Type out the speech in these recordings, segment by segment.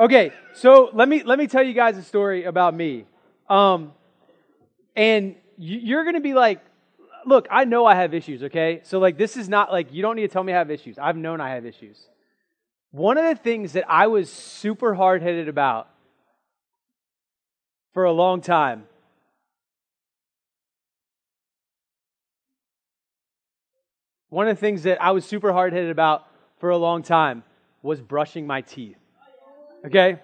Okay, so let me tell you guys a story about me. And you're going to be like, look, I know I have issues, okay? So like this is not like, you don't need to tell me I have issues. I've known I have issues. One of the things that I was super hard-headed about for a long time was brushing my teeth, okay?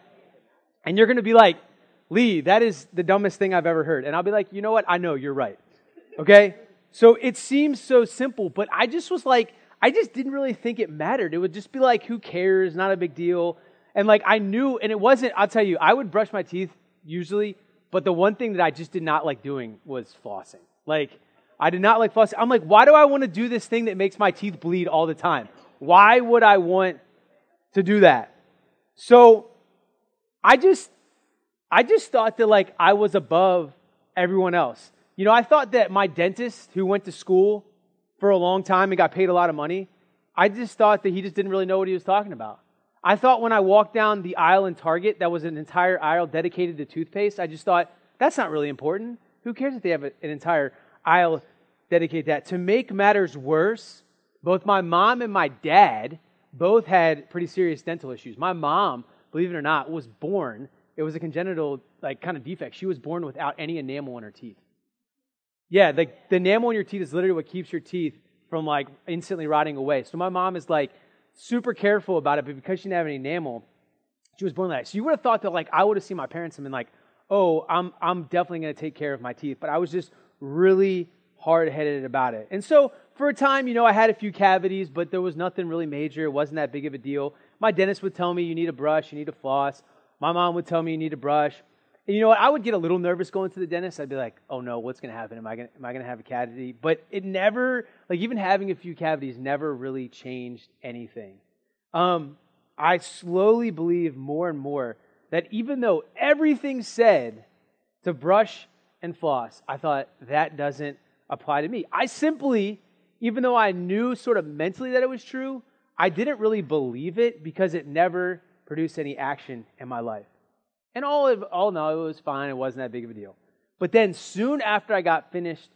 And you're going to be like, Lee, that is the dumbest thing I've ever heard. And I'll be like, you know what? I know, you're right, okay? So it seems so simple, but I just was like, I just didn't really think it mattered. It would just be like, who cares? Not a big deal. And like, I knew, and it wasn't, I'll tell you, I would brush my teeth usually, but the one thing that I just did not like doing was flossing. Like, I did not like flossing. I'm like, why do I want to do this thing that makes my teeth bleed all the time? Why would I want to do that? So I just thought that like I was above everyone else. You know, I thought that my dentist who went to school for a long time and got paid a lot of money, I just thought that he just didn't really know what he was talking about. I thought when I walked down the aisle in Target, that was an entire aisle dedicated to toothpaste, I just thought, that's not really important. Who cares if they have an entire aisle dedicated to that? To make matters worse, both my mom and my dad both had pretty serious dental issues. My mom, believe it or not, was born, it was a congenital like kind of defect. She was born without any enamel in her teeth. Yeah, the enamel in your teeth is literally what keeps your teeth from like instantly rotting away. So my mom is like super careful about it, but because she didn't have any enamel, she was born like that. So you would have thought that like I would have seen my parents and been like, oh, I'm definitely going to take care of my teeth. But I was just really hard-headed about it. And so for a time, you know, I had a few cavities, but there was nothing really major. It wasn't that big of a deal. My dentist would tell me, you need a brush, you need a floss. My mom would tell me, you need a brush. And you know what? I would get a little nervous going to the dentist. I'd be like, oh no, what's going to happen? Am I going to have a cavity? But it never, like even having a few cavities never really changed anything. I slowly believe more and more that even though everything said to brush and floss, I thought that doesn't apply to me. I simply, even though I knew sort of mentally that it was true, I didn't really believe it because it never produced any action in my life. And all in all, it was fine. It wasn't that big of a deal. But then soon after I got finished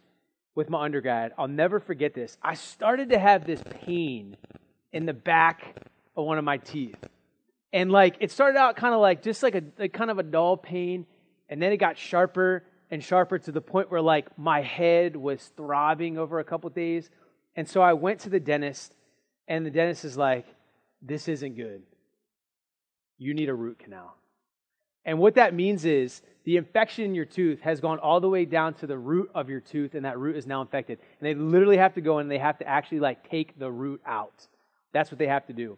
with my undergrad, I'll never forget this, I started to have this pain in the back of one of my teeth. And like it started out kind of like just like a dull pain, and then it got sharper and sharper to the point where like my head was throbbing over a couple days. And so I went to the dentist, and the dentist is like, this isn't good. You need a root canal. And what that means is the infection in your tooth has gone all the way down to the root of your tooth, and that root is now infected. And they literally have to go in and they have to actually like take the root out. That's what they have to do.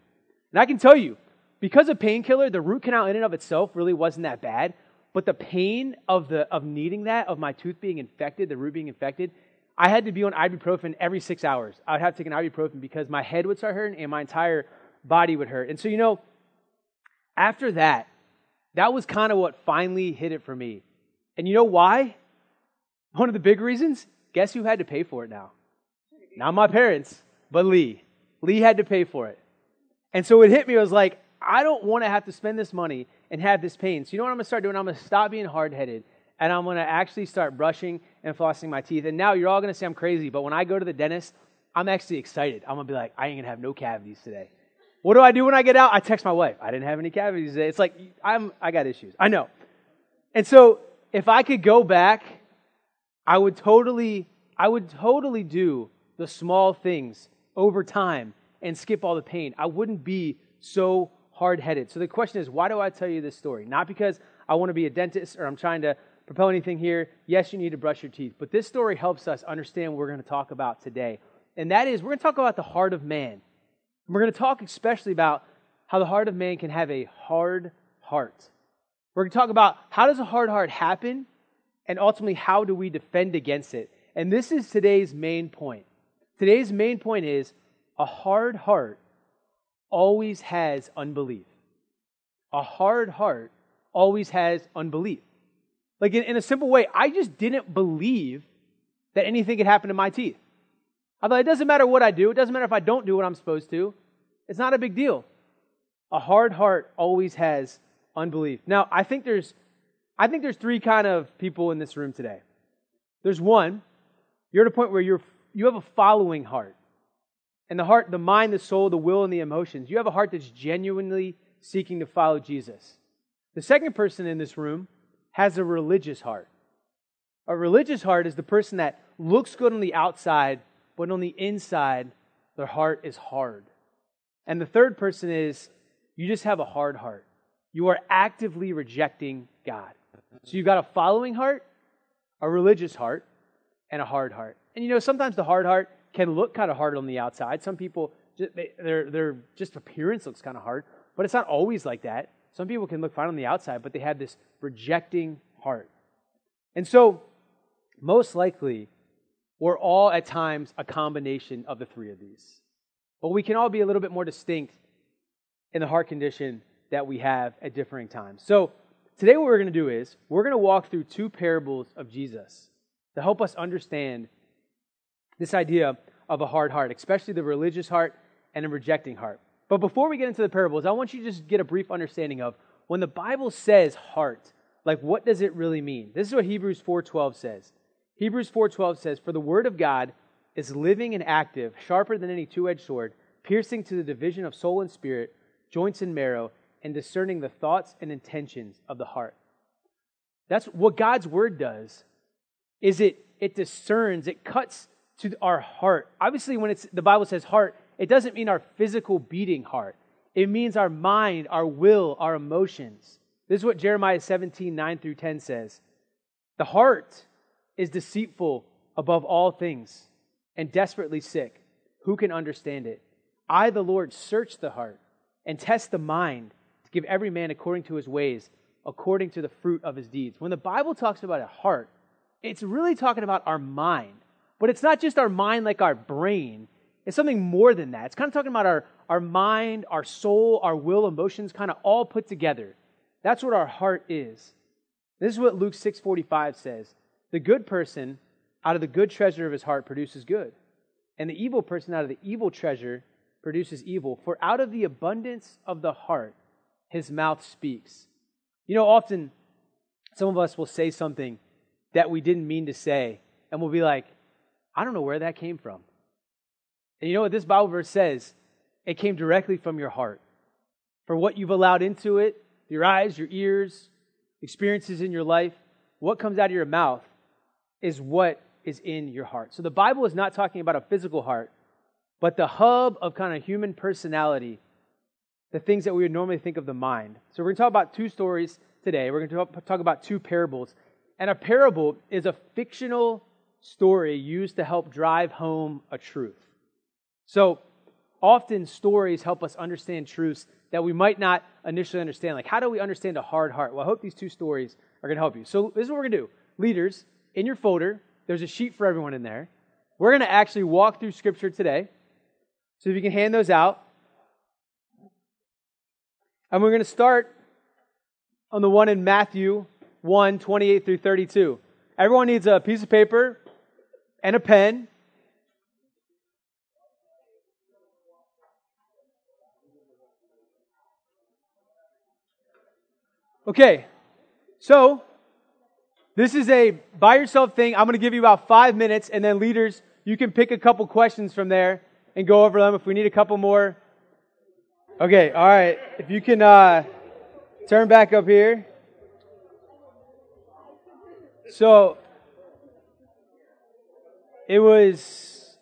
And I can tell you, because of painkiller, the root canal in and of itself really wasn't that bad. But the pain of needing that, of my tooth being infected, the root being infected, I had to be on ibuprofen every 6 hours. I would have to take an ibuprofen because my head would start hurting and my entire body would hurt. And so, you know, after that, that was kind of what finally hit it for me. And you know why? One of the big reasons? Guess who had to pay for it now? Not my parents, but Lee. Lee had to pay for it. And so it hit me. I was like, I don't want to have to spend this money and have this pain. So you know what I'm going to start doing? I'm going to stop being hard-headed, and I'm going to actually start brushing and flossing my teeth. And now you're all going to say I'm crazy, but when I go to the dentist, I'm actually excited. I'm going to be like, I ain't going to have no cavities today. What do I do when I get out? I text my wife. I didn't have any cavities today. It's like, I got issues. I know. And so if I could go back, I would totally do the small things over time and skip all the pain. I wouldn't be so hard-headed. So the question is, why do I tell you this story? Not because I want to be a dentist or I'm trying to propel anything here. Yes, you need to brush your teeth. But this story helps us understand what we're going to talk about today. And that is, we're going to talk about the heart of man. We're going to talk especially about how the heart of man can have a hard heart. We're going to talk about how does a hard heart happen, and ultimately how do we defend against it. And this is today's main point. Today's main point is a hard heart always has unbelief. A hard heart always has unbelief. Like in a simple way, I just didn't believe that anything could happen to my teeth. I thought, it doesn't matter what I do. It doesn't matter if I don't do what I'm supposed to. It's not a big deal. A hard heart always has unbelief. Now, I think there's three kind of people in this room today. There's one, you're at a point where you have a following heart. And the heart, the mind, the soul, the will, and the emotions. You have a heart that's genuinely seeking to follow Jesus. The second person in this room has a religious heart. A religious heart is the person that looks good on the outside, but on the inside, their heart is hard. And the third person is, you just have a hard heart. You are actively rejecting God. So you've got a following heart, a religious heart, and a hard heart. And you know, sometimes the hard heart can look kind of hard on the outside. Some people, their just appearance looks kind of hard, but it's not always like that. Some people can look fine on the outside, but they have this rejecting heart. And so, most likely, we're all at times a combination of the three of these. But we can all be a little bit more distinct in the heart condition that we have at differing times. So today what we're going to do is we're going to walk through two parables of Jesus to help us understand this idea of a hard heart, especially the religious heart and a rejecting heart. But before we get into the parables, I want you to just get a brief understanding of when the Bible says heart, like what does it really mean? This is what Hebrews 4:12 says. Hebrews 4:12 says, "For the word of God is living and active, sharper than any two-edged sword, piercing to the division of soul and spirit, joints and marrow, and discerning the thoughts and intentions of the heart." That's what God's word does, is it discerns, it cuts to our heart. Obviously, when the Bible says heart, it doesn't mean our physical beating heart. It means our mind, our will, our emotions. This is what Jeremiah 17:9-10 says. "The heart is deceitful above all things and desperately sick. Who can understand it? I, the Lord, search the heart and test the mind to give every man according to his ways, according to the fruit of his deeds." When the Bible talks about a heart, it's really talking about our mind. But it's not just our mind like our brain. It's something more than that. It's kind of talking about our mind, our soul, our will, emotions, kind of all put together. That's what our heart is. This is what Luke 6:45 says. "The good person out of the good treasure of his heart produces good, and the evil person out of the evil treasure produces evil. For out of the abundance of the heart, his mouth speaks." You know, often some of us will say something that we didn't mean to say, and we'll be like, "I don't know where that came from." And you know what this Bible verse says? It came directly from your heart. For what you've allowed into it, your eyes, your ears, experiences in your life, what comes out of your mouth is what is in your heart. So the Bible is not talking about a physical heart, but the hub of kind of human personality, the things that we would normally think of the mind. So we're going to talk about two stories today. We're going to talk about two parables. And a parable is a fictional story used to help drive home a truth. So often stories help us understand truths that we might not initially understand. Like, how do we understand a hard heart? Well, I hope these two stories are going to help you. So this is what we're going to do. Leaders, in your folder, there's a sheet for everyone in there. We're going to actually walk through Scripture today. So if you can hand those out. And we're going to start on the one in Matthew 1:28-32. Everyone needs a piece of paper and a pen. Okay, so this is a by-yourself thing. I'm going to give you about 5 minutes, and then leaders, you can pick a couple questions from there and go over them if we need a couple more. Okay, all right. If you can turn back up here. So it was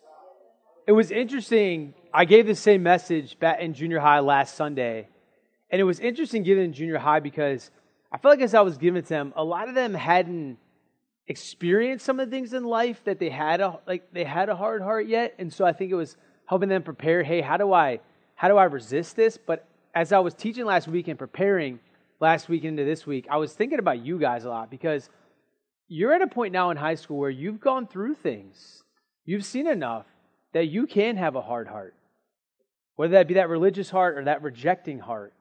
interesting. I gave the same message back in junior high last Sunday. And it was interesting giving in junior high because I felt like as I was giving it to them, a lot of them hadn't experienced some of the things in life that they had a hard heart yet. And so I think it was helping them prepare. Hey, how do I resist this? But as I was teaching last week and preparing last week into this week, I was thinking about you guys a lot because you're at a point now in high school where you've gone through things. You've seen enough that you can have a hard heart, whether that be that religious heart or that rejecting heart.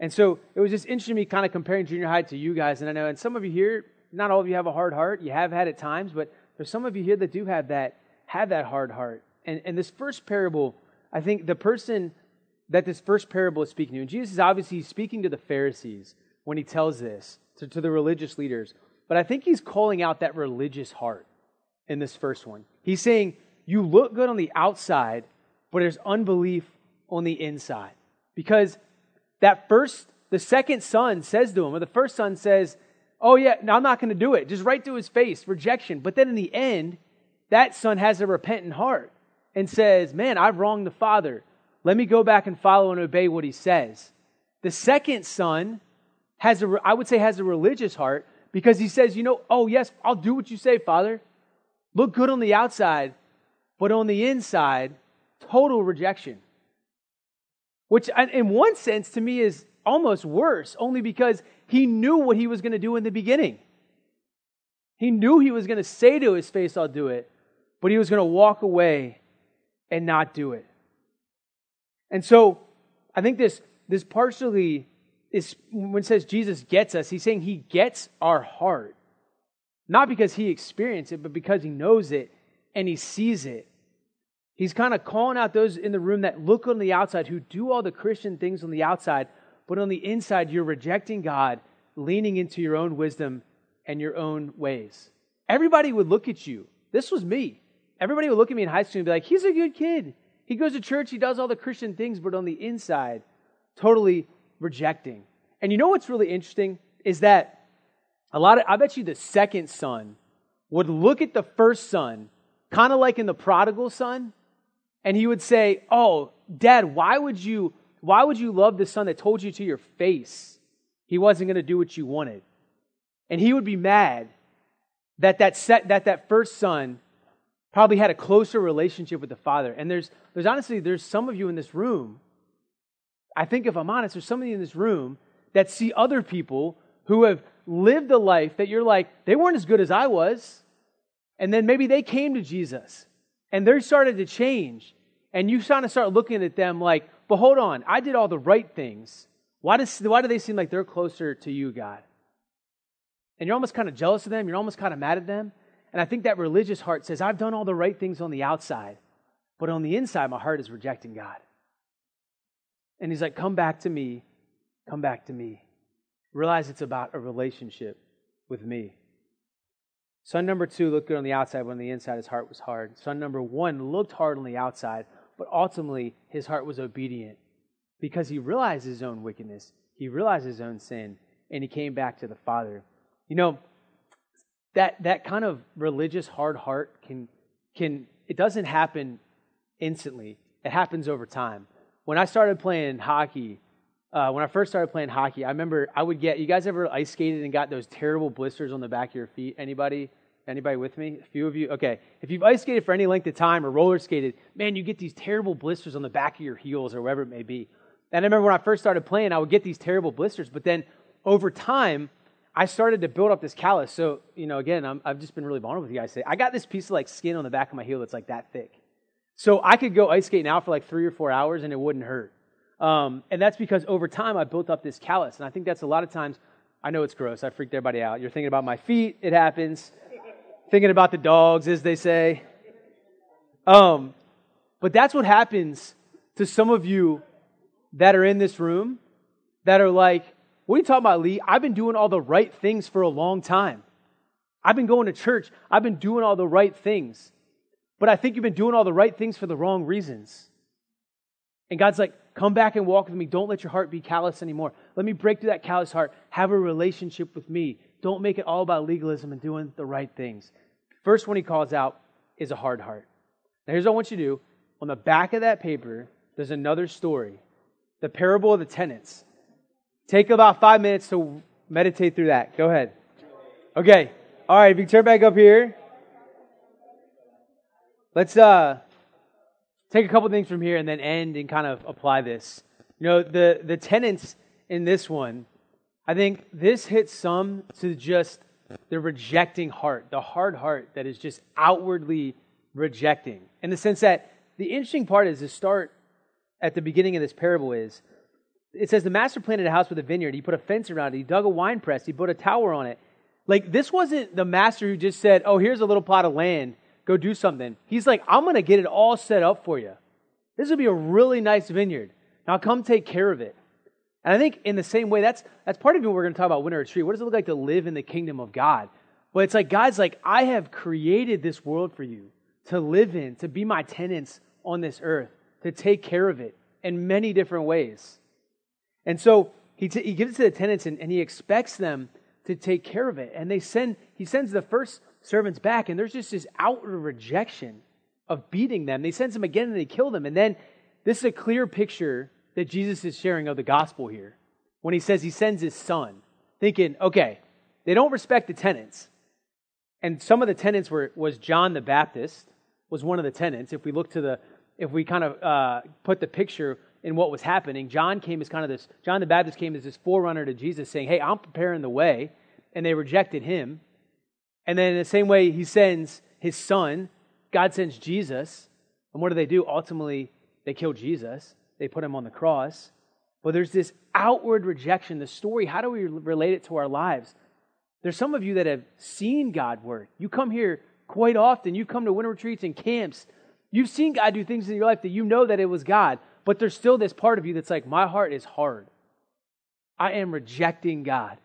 And so it was just interesting to me kind of comparing junior high to you guys. And I know, and some of you here, not all of you have a hard heart. You have had at times, but there's some of you here that do have that hard heart. And this first parable, I think the person that this first parable is speaking to, and Jesus is obviously speaking to the Pharisees. when he tells this to the religious leaders. But I think he's calling out that religious heart in this first one. He's saying, you look good on the outside, but there's unbelief on the inside. Because the second son says to him, or the first son says, oh yeah, no, I'm not going to do it. Just right to his face, rejection. But then in the end, that son has a repentant heart and says, man, I've wronged the father. Let me go back and follow and obey what he says. The second son has a religious heart because he says, oh yes, I'll do what you say, Father. Look good on the outside, but on the inside, total rejection. Which in one sense to me is almost worse, only because he knew what he was going to do in the beginning. He knew he was going to say to his face, I'll do it, but he was going to walk away and not do it. And so I think this partially is, when it says Jesus gets us, he's saying he gets our heart. Not because he experienced it, but because he knows it and he sees it. He's kind of calling out those in the room that look on the outside, who do all the Christian things on the outside, but on the inside, you're rejecting God, leaning into your own wisdom and your own ways. Everybody would look at you. This was me. Everybody would look at me in high school and be like, he's a good kid. He goes to church, he does all the Christian things, but on the inside, totally rejecting. And you know what's really interesting is that I bet you the second son would look at the first son, kind of like in the prodigal son, and he would say, oh, Dad, why would you love the son that told you to your face he wasn't going to do what you wanted? And he would be mad that first son probably had a closer relationship with the father. And there's some of you in this room, I think if I'm honest, there's some of you in this room that see other people who have lived a life that you're like, they weren't as good as I was. And then maybe they came to Jesus and they started to change. And you kind of start looking at them like, but hold on, I did all the right things. Why do they seem like they're closer to you, God? And you're almost kind of jealous of them. You're almost kind of mad at them. And I think that religious heart says, I've done all the right things on the outside, but on the inside, my heart is rejecting God. And he's like, come back to me. Come back to me. Realize it's about a relationship with me. Son number 2 looked good on the outside, but on the inside his heart was hard. Son number 1 looked hard on the outside, but ultimately his heart was obedient because he realized his own wickedness, he realized his own sin, and he came back to the Father. That kind of religious hard heart it doesn't happen instantly. It happens over time. When I started playing hockey, I remember I would get, you guys ever ice skated and got those terrible blisters on the back of your feet? Anybody with me? A few of you? Okay. If you've ice skated for any length of time or roller skated, man, you get these terrible blisters on the back of your heels or wherever it may be. And I remember when I first started playing, I would get these terrible blisters, but then over time, I started to build up this callus. So, again, I've just been really vulnerable with you guys today. I got this piece of like skin on the back of my heel that's like that thick. So I could go ice skate now for like 3 or 4 hours and it wouldn't hurt. And that's because over time I built up this callus. And I think that's a lot of times, I know it's gross. I freaked everybody out. You're thinking about my feet. It happens. Thinking about the dogs, as they say. But that's what happens to some of you that are in this room that are like, what are you talking about, Lee? I've been doing all the right things for a long time. I've been going to church. I've been doing all the right things. But I think you've been doing all the right things for the wrong reasons. And God's like, come back and walk with me. Don't let your heart be callous anymore. Let me break through that callous heart. Have a relationship with me. Don't make it all about legalism and doing the right things. First one he calls out is a hard heart. Now here's what I want you to do. On the back of that paper, there's another story. The parable of the tenants. Take about 5 minutes to meditate through that. Go ahead. Okay. All right, if you can turn back up here. Let's take a couple things from here and then end and kind of apply this. The tenets in this one, I think this hits some to just the rejecting heart, the hard heart that is just outwardly rejecting. In the sense that the interesting part is to start at the beginning of this parable is, it says the master planted a house with a vineyard. He put a fence around it. He dug a wine press. He put a tower on it. Like this wasn't the master who just said, oh, here's a little plot of land. Go do something. He's like, I'm going to get it all set up for you. This will be a really nice vineyard. Now come take care of it. And I think in the same way, that's part of what we're going to talk about Winter Retreat. What does it look like to live in the kingdom of God? Well, it's like God's like, I have created this world for you to live in, to be my tenants on this earth, to take care of it in many different ways. And so he gives it to the tenants and he expects them to take care of it. And he sends the first servants back, and there's just this outward rejection of beating them. They send them again and they kill them. And then this is a clear picture that Jesus is sharing of the gospel here when he says he sends his son, thinking, okay, they don't respect the tenants. And some of the tenants was John the Baptist, was one of the tenants. If we look to if we put the picture in what was happening, John the Baptist came as this forerunner to Jesus saying, hey, I'm preparing the way. And they rejected him. And then in the same way he sends his son, God sends Jesus. And what do they do? Ultimately, they kill Jesus. They put him on the cross. But there's this outward rejection. The story, how do we relate it to our lives? There's some of you that have seen God work. You come here quite often. You come to winter retreats and camps. You've seen God do things in your life that you know that it was God, but there's still this part of you that's like, my heart is hard. I am rejecting God.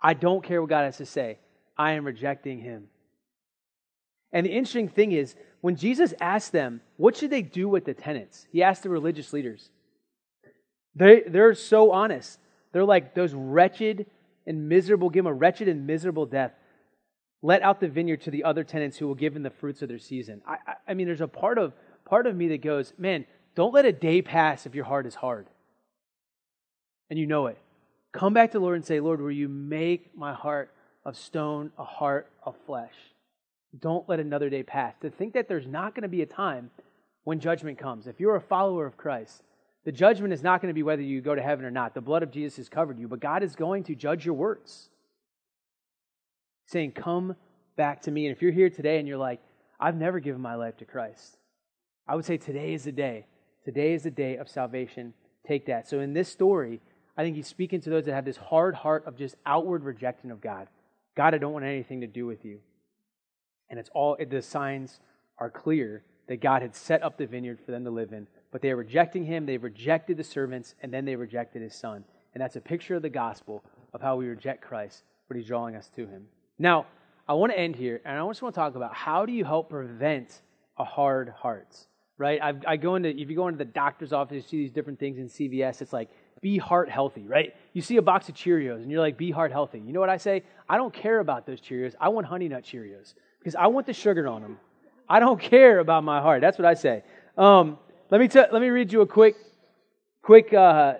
I don't care what God has to say. I am rejecting him. And the interesting thing is, when Jesus asked them, what should they do with the tenants? He asked the religious leaders. They're so honest. They're like, give them a wretched and miserable death. Let out the vineyard to the other tenants who will give them the fruits of their season. I mean, there's a part of me that goes, man, don't let a day pass if your heart is hard. And you know it. Come back to the Lord and say, Lord, will you make my heart of stone a heart of flesh? Don't let another day pass. To think that there's not going to be a time when judgment comes. If you're a follower of Christ, the judgment is not going to be whether you go to heaven or not. The blood of Jesus has covered you, but God is going to judge your works. Saying, come back to me. And if you're here today and you're like, I've never given my life to Christ, I would say today is the day. Today is the day of salvation. Take that. So in this story, I think he's speaking to those that have this hard heart of just outward rejection of God. God, I don't want anything to do with you. And the signs are clear that God had set up the vineyard for them to live in. But they are rejecting him, they've rejected the servants, and then they rejected his son. And that's a picture of the gospel of how we reject Christ, but he's drawing us to him. Now, I want to end here, and I just want to talk about how do you help prevent a hard heart, right? If you go into the doctor's office, you see these different things in CVS, it's like, be heart healthy, right? You see a box of Cheerios, and you're like, be heart healthy. You know what I say? I don't care about those Cheerios. I want Honey Nut Cheerios, because I want the sugar on them. I don't care about my heart. That's what I say. Let me read you a quick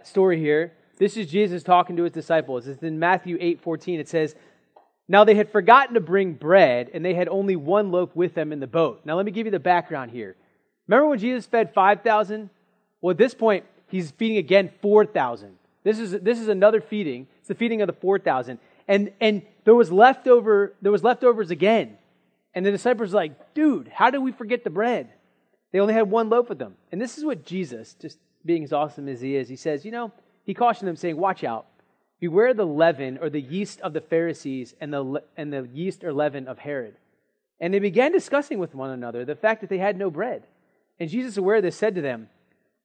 story here. This is Jesus talking to his disciples. It's in Matthew 8:14. It says, "Now they had forgotten to bring bread, and they had only one loaf with them in the boat." Now let me give you the background here. Remember when Jesus fed 5,000? Well, at this point, he's feeding again 4,000. This is another feeding. It's the feeding of the 4,000, and there was leftovers again. And the disciples are like, dude, how did we forget the bread? They only had one loaf with them. And this is what Jesus, just being as awesome as he is, he says, he cautioned them saying, watch out. Beware the leaven or the yeast of the Pharisees and the yeast or leaven of Herod. And they began discussing with one another the fact that they had no bread. And Jesus, aware of this, said to them,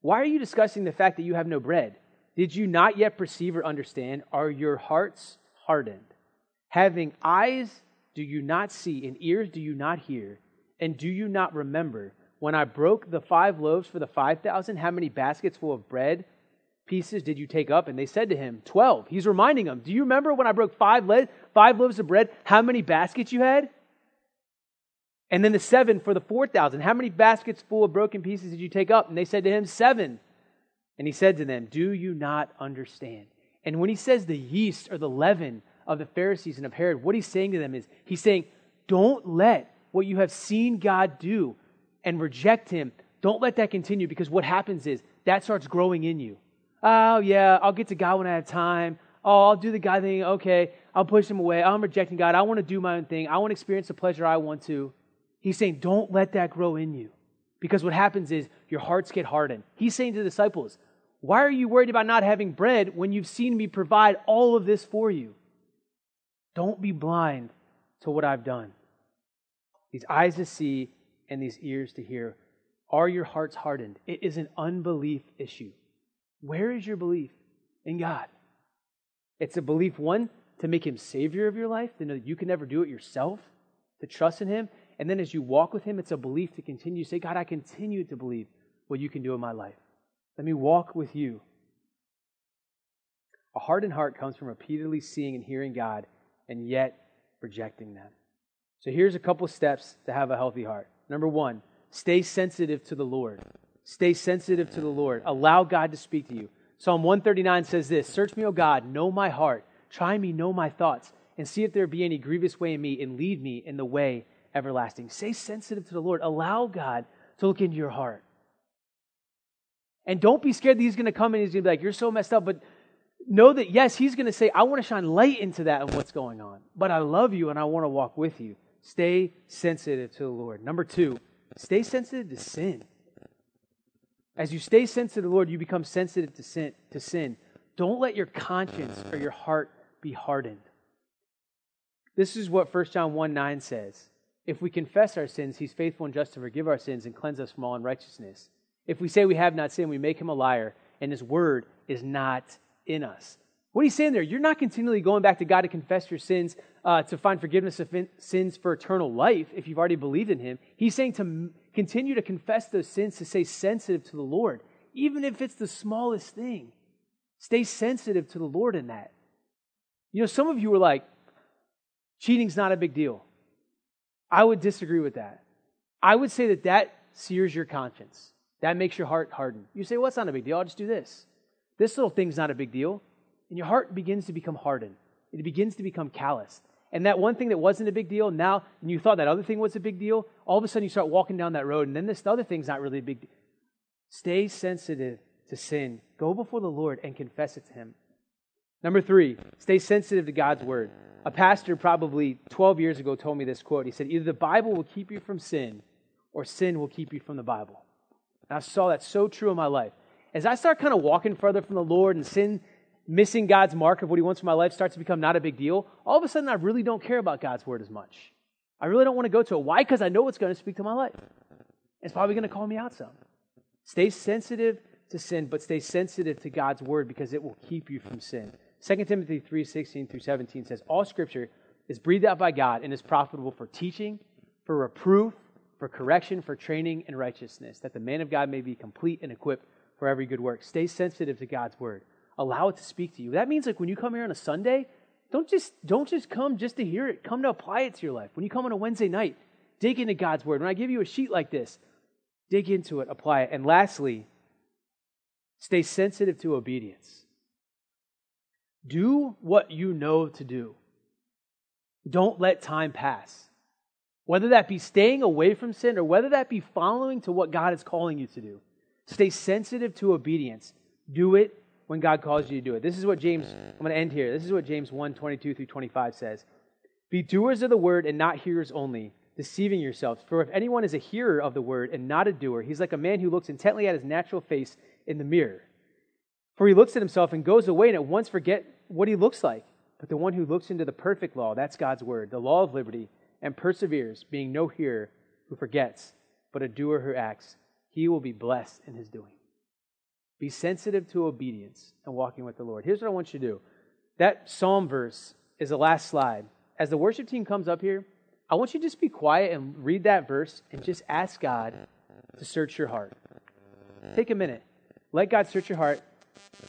why are you discussing the fact that you have no bread? Did you not yet perceive or understand? Are your hearts hardened? Having eyes, do you not see? And ears, do you not hear? And do you not remember? When I broke the 5 loaves for the 5,000, how many baskets full of bread pieces did you take up? And they said to him, 12. He's reminding them, do you remember when I broke 5 loaves of bread, how many baskets you had? And then the 7 for the 4,000, how many baskets full of broken pieces did you take up? And they said to him, 7. And he said to them, do you not understand? And when he says the yeast or the leaven of the Pharisees and of Herod, what he's saying to them is, he's saying, don't let what you have seen God do and reject him, don't let that continue, because what happens is that starts growing in you. Oh yeah, I'll get to God when I have time. Oh, I'll do the God thing. Okay, I'll push him away. I'm rejecting God. I want to do my own thing. I want to experience the pleasure I want to. He's saying, don't let that grow in you, because what happens is your hearts get hardened. He's saying to the disciples, why are you worried about not having bread when you've seen me provide all of this for you? Don't be blind to what I've done. These eyes to see and these ears to hear. Are your hearts hardened? It is an unbelief issue. Where is your belief? in God. It's a belief, one, to make him Savior of your life, to know that you can never do it yourself, to trust in him. And then as you walk with him, it's a belief to continue to say, God, I continue to believe what you can do in my life. Let me walk with you. A hardened heart comes from repeatedly seeing and hearing God and yet rejecting them. So here's a couple steps to have a healthy heart. Number one, stay sensitive to the Lord. Stay sensitive to the Lord. Allow God to speak to you. Psalm 139 says this, "Search me, O God, know my heart. Try me, know my thoughts, and see if there be any grievous way in me, and lead me in the way everlasting." Stay sensitive to the Lord. Allow God to look into your heart. And don't be scared that he's going to come and he's going to be like, you're so messed up. But know that, yes, he's going to say, I want to shine light into that of what's going on. But I love you and I want to walk with you. Stay sensitive to the Lord. Number two, stay sensitive to sin. As you stay sensitive to the Lord, you become sensitive to sin. Don't let your conscience or your heart be hardened. This is what 1 John 1:9 says. If we confess our sins, he's faithful and just to forgive our sins and cleanse us from all unrighteousness. If we say we have not sinned, we make him a liar, and his word is not in us. What he's saying there, you're not continually going back to God to confess your sins, to find forgiveness of sins for eternal life if you've already believed in him. He's saying to continue to confess those sins, to stay sensitive to the Lord, even if it's the smallest thing. Stay sensitive to the Lord in that. You know, some of you were like, cheating's not a big deal. I would disagree with that. I would say that that sears your conscience. That makes your heart harden. You say, well, it's not a big deal. I'll just do this. This little thing's not a big deal. And your heart begins to become hardened. It begins to become calloused. And that one thing that wasn't a big deal, now, and you thought that other thing was a big deal, all of a sudden you start walking down that road, and then this other thing's not really a big deal. Stay sensitive to sin. Go before the Lord and confess it to him. Number three, stay sensitive to God's word. A pastor probably 12 years ago told me this quote. He said, either the Bible will keep you from sin or sin will keep you from the Bible. And I saw that so true in my life. As I start kind of walking further from the Lord and sin, missing God's mark of what he wants for my life starts to become not a big deal, all of a sudden I really don't care about God's word as much. I really don't want to go to it. Why? Because I know it's going to speak to my life. It's probably going to call me out some. Stay sensitive to sin, but stay sensitive to God's word because it will keep you from sin. 2 Timothy 3:16 through 17 says, all scripture is breathed out by God and is profitable for teaching, for reproof, for correction, for training in righteousness, that the man of God may be complete and equipped for every good work. Stay sensitive to God's word. Allow it to speak to you. That means like when you come here on a Sunday, don't just come just to hear it. Come to apply it to your life. When you come on a Wednesday night, dig into God's word. When I give you a sheet like this, dig into it, apply it. And lastly, stay sensitive to obedience. Do what you know to do. Don't let time pass. Whether that be staying away from sin or whether that be following to what God is calling you to do. Stay sensitive to obedience. Do it when God calls you to do it. This is what James, I'm going to end here. This is what James 1:22 through 25 says. Be doers of the word and not hearers only, deceiving yourselves. For if anyone is a hearer of the word and not a doer, he's like a man who looks intently at his natural face in the mirror. For he looks at himself and goes away and at once forget what he looks like. But the one who looks into the perfect law, that's God's word, the law of liberty, and perseveres, being no hearer who forgets, but a doer who acts, he will be blessed in his doing. Be sensitive to obedience and walking with the Lord. Here's what I want you to do. That psalm verse is the last slide. As the worship team comes up here, I want you to just be quiet and read that verse and just ask God to search your heart. Take a minute. Let God search your heart.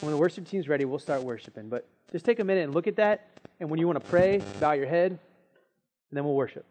When the worship team's ready, we'll start worshiping. But just take a minute and look at that. And when you want to pray, bow your head, and then we'll worship.